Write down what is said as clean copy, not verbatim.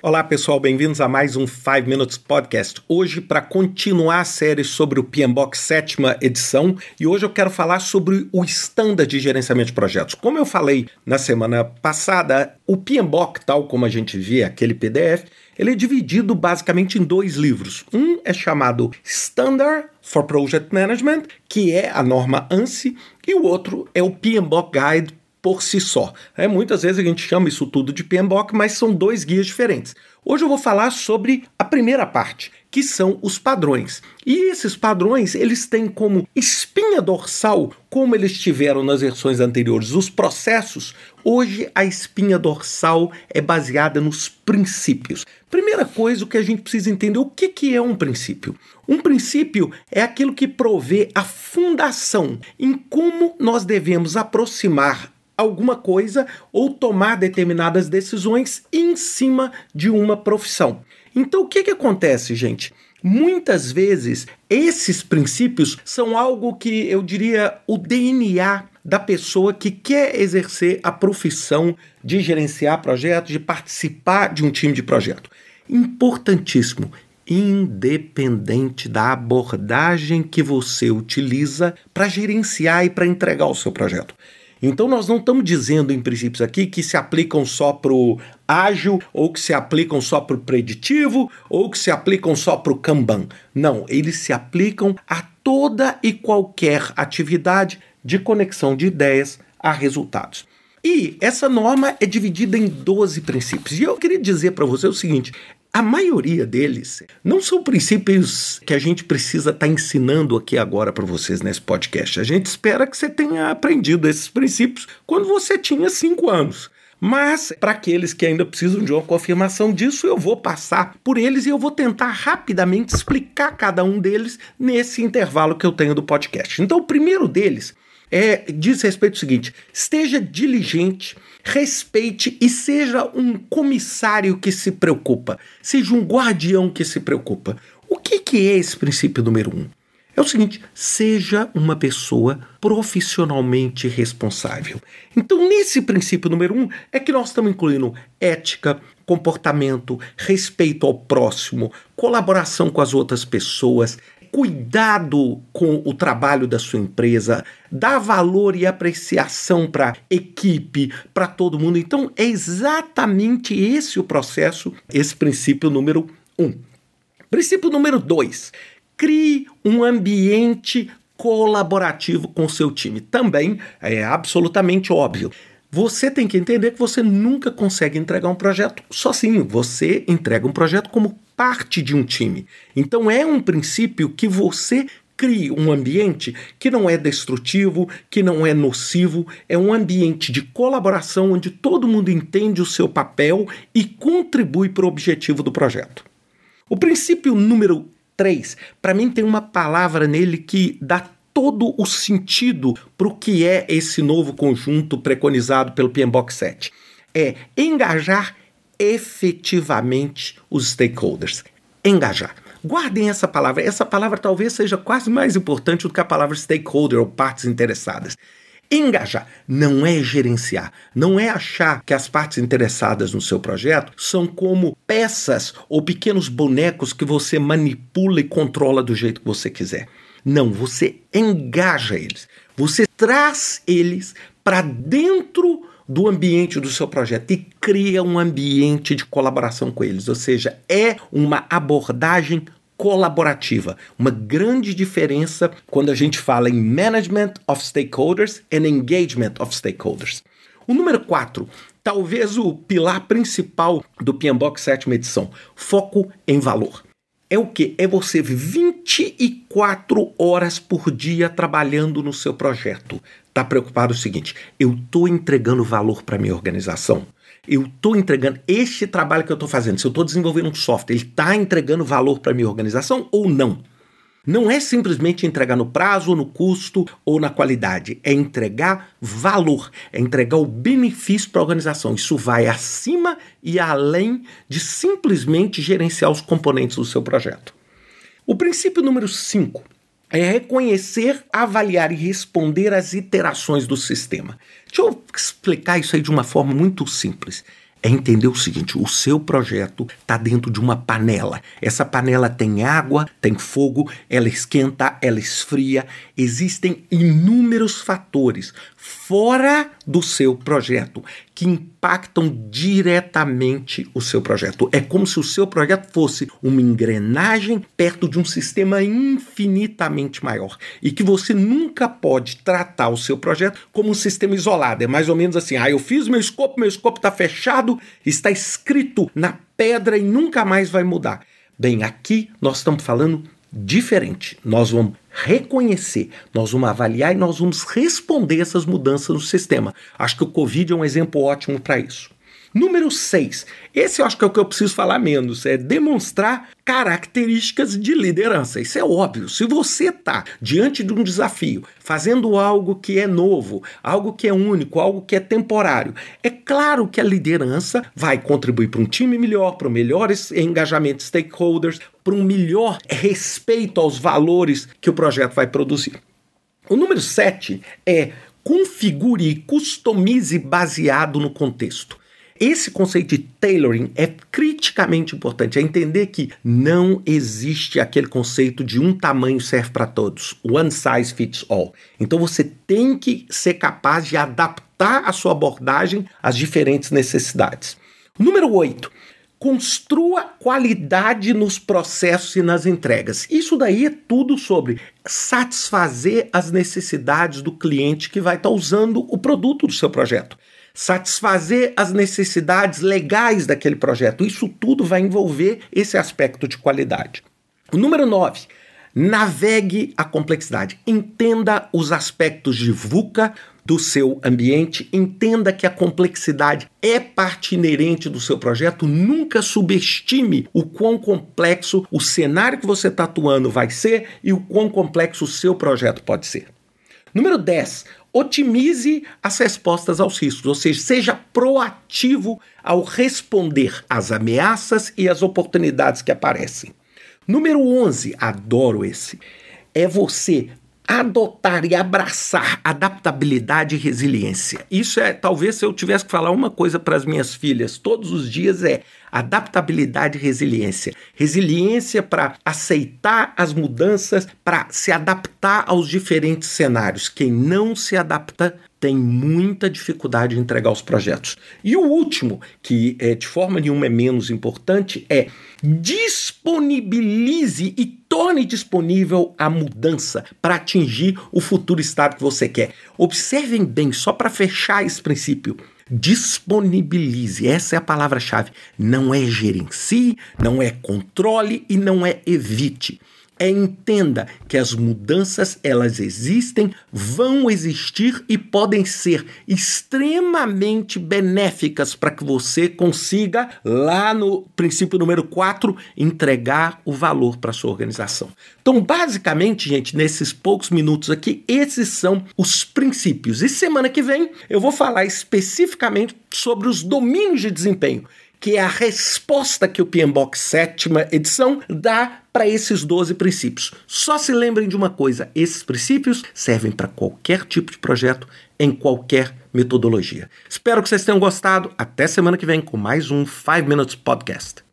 Olá pessoal, bem-vindos a mais um 5 Minutes Podcast. Hoje para continuar a série sobre o PMBOK 7ª edição e hoje eu quero falar sobre o Standard de Gerenciamento de Projetos. Como eu falei na semana passada, o PMBOK, tal como a gente vê aquele PDF, ele é dividido basicamente em dois livros. Um é chamado Standard for Project Management, que é a norma ANSI, e o outro é o PMBOK Guide por si só. Muitas vezes a gente chama isso tudo de PMBOK, mas são dois guias diferentes. Hoje eu vou falar sobre a primeira parte, que são os padrões. E esses padrões, eles têm como espinha dorsal, como eles tiveram nas versões anteriores, os processos. Hoje a espinha dorsal é baseada nos princípios. Primeira coisa, o que a gente precisa entender, o que é um princípio? Um princípio é aquilo que provê a fundação em como nós devemos aproximar alguma coisa ou tomar determinadas decisões em cima de uma profissão. Então, o que acontece, gente? Muitas vezes, esses princípios são algo que, eu diria, o DNA da pessoa que quer exercer a profissão de gerenciar projetos, de participar de um time de projeto. Importantíssimo, independente da abordagem que você utiliza para gerenciar e para entregar o seu projeto. Então, nós não estamos dizendo em princípios aqui que se aplicam só para o ágil, ou que se aplicam só para o preditivo, ou que se aplicam só para o Kanban. Não, eles se aplicam a toda e qualquer atividade de conexão de ideias a resultados. E essa norma é dividida em 12 princípios. E eu queria dizer para você o seguinte: a maioria deles não são princípios que a gente precisa estar ensinando aqui agora para vocês nesse podcast. A gente espera que você tenha aprendido esses princípios quando você tinha 5 anos. Mas, para aqueles que ainda precisam de uma confirmação disso, eu vou passar por eles e eu vou tentar rapidamente explicar cada um deles nesse intervalo que eu tenho do podcast. Então, o primeiro deles diz respeito ao seguinte: esteja diligente, respeite e seja um comissário que se preocupa, seja um guardião que se preocupa. O que é esse princípio número 1? É o seguinte: seja uma pessoa profissionalmente responsável. Então, nesse princípio número 1, é que nós estamos incluindo ética, comportamento, respeito ao próximo, colaboração com as outras pessoas, cuidado com o trabalho da sua empresa, dá valor e apreciação para a equipe, para todo mundo. Então, é exatamente esse o processo, esse princípio número 1. Princípio número 2, crie um ambiente colaborativo com o seu time. Também é absolutamente óbvio. Você tem que entender que você nunca consegue entregar um projeto sozinho. Você entrega um projeto como parte de um time. Então é um princípio que você crie um ambiente que não é destrutivo, que não é nocivo, é um ambiente de colaboração onde todo mundo entende o seu papel e contribui para o objetivo do projeto. O princípio número 3, para mim tem uma palavra nele que dá todo o sentido para o que é esse novo conjunto preconizado pelo PMBOK 7. É engajar efetivamente os stakeholders. Engajar. Guardem essa palavra. Essa palavra talvez seja quase mais importante do que a palavra stakeholder ou partes interessadas. Engajar não é gerenciar, não é achar que as partes interessadas no seu projeto são como peças ou pequenos bonecos que você manipula e controla do jeito que você quiser. Não, você engaja eles, você traz eles para dentro do ambiente do seu projeto e cria um ambiente de colaboração com eles, ou seja, é uma abordagem colaborativa. Uma grande diferença quando a gente fala em Management of Stakeholders and Engagement of Stakeholders. O número 4, talvez o pilar principal do PMBOK 7ª edição, foco em valor. É o quê? É você 24 horas por dia trabalhando no seu projeto. Está preocupado o seguinte: eu estou entregando valor para a minha organização. Eu estou entregando este trabalho que eu estou fazendo. Se eu estou desenvolvendo um software, ele está entregando valor para a minha organização ou não? Não é simplesmente entregar no prazo, no custo ou na qualidade. É entregar valor, é entregar o benefício para a organização. Isso vai acima e além de simplesmente gerenciar os componentes do seu projeto. O princípio número 5 é reconhecer, avaliar e responder às iterações do sistema. Deixa eu explicar isso aí de uma forma muito simples. é entender o seguinte: o seu projeto está dentro de uma panela. Essa panela tem água, tem fogo, ela esquenta, ela esfria. Existem inúmeros fatores fora do seu projeto que impactam diretamente o seu projeto. É como se o seu projeto fosse uma engrenagem perto de um sistema infinitamente maior e que você nunca pode tratar o seu projeto como um sistema isolado. É mais ou menos assim: eu fiz meu escopo está fechado, está escrito na pedra e nunca mais vai mudar. Bem, aqui nós estamos falando diferente. Nós vamos reconhecer, nós vamos avaliar e nós vamos responder essas mudanças no sistema. Acho que o Covid é um exemplo ótimo para isso. Número 6, esse eu acho que é o que eu preciso falar menos, é demonstrar características de liderança. Isso é óbvio. Se você está diante de um desafio, fazendo algo que é novo, algo que é único, algo que é temporário, é claro que a liderança vai contribuir para um time melhor, para um melhor engajamento de stakeholders, para um melhor respeito aos valores que o projeto vai produzir. O número 7 é configure e customize baseado no contexto. Esse conceito de tailoring é criticamente importante, é entender que não existe aquele conceito de um tamanho serve para todos, one size fits all. Então você tem que ser capaz de adaptar a sua abordagem às diferentes necessidades. Número 8. Construa qualidade nos processos e nas entregas. Isso daí é tudo sobre satisfazer as necessidades do cliente que vai estar usando o produto do seu projeto. Satisfazer as necessidades legais daquele projeto. Isso tudo vai envolver esse aspecto de qualidade. O número 9. Navegue a complexidade. Entenda os aspectos de VUCA do seu ambiente, entenda que a complexidade é parte inerente do seu projeto, nunca subestime o quão complexo o cenário que você está atuando vai ser e o quão complexo o seu projeto pode ser. Número 10, otimize as respostas aos riscos, ou seja, seja proativo ao responder às ameaças e às oportunidades que aparecem. Número 11, adoro esse, é você adotar e abraçar adaptabilidade e resiliência. Isso é, talvez se eu tivesse que falar uma coisa para as minhas filhas todos os dias, é adaptabilidade e resiliência. Resiliência para aceitar as mudanças, para se adaptar aos diferentes cenários. Quem não se adapta tem muita dificuldade em entregar os projetos. E o último, que de forma nenhuma é menos importante, é disponibilize e torne disponível a mudança para atingir o futuro estado que você quer. Observem bem, só para fechar esse princípio, disponibilize, essa é a palavra-chave. Não é gerencie, não é controle e não é evite. É entenda que as mudanças, elas existem, vão existir e podem ser extremamente benéficas para que você consiga, lá no princípio número 4, entregar o valor para a sua organização. Então, basicamente, gente, nesses poucos minutos aqui, esses são os princípios. E semana que vem eu vou falar especificamente sobre os domínios de desempenho, que é a resposta que o PMBOK 7ª edição dá para esses 12 princípios. Só se lembrem de uma coisa: esses princípios servem para qualquer tipo de projeto, em qualquer metodologia. Espero que vocês tenham gostado. Até semana que vem com mais um 5 Minutes Podcast.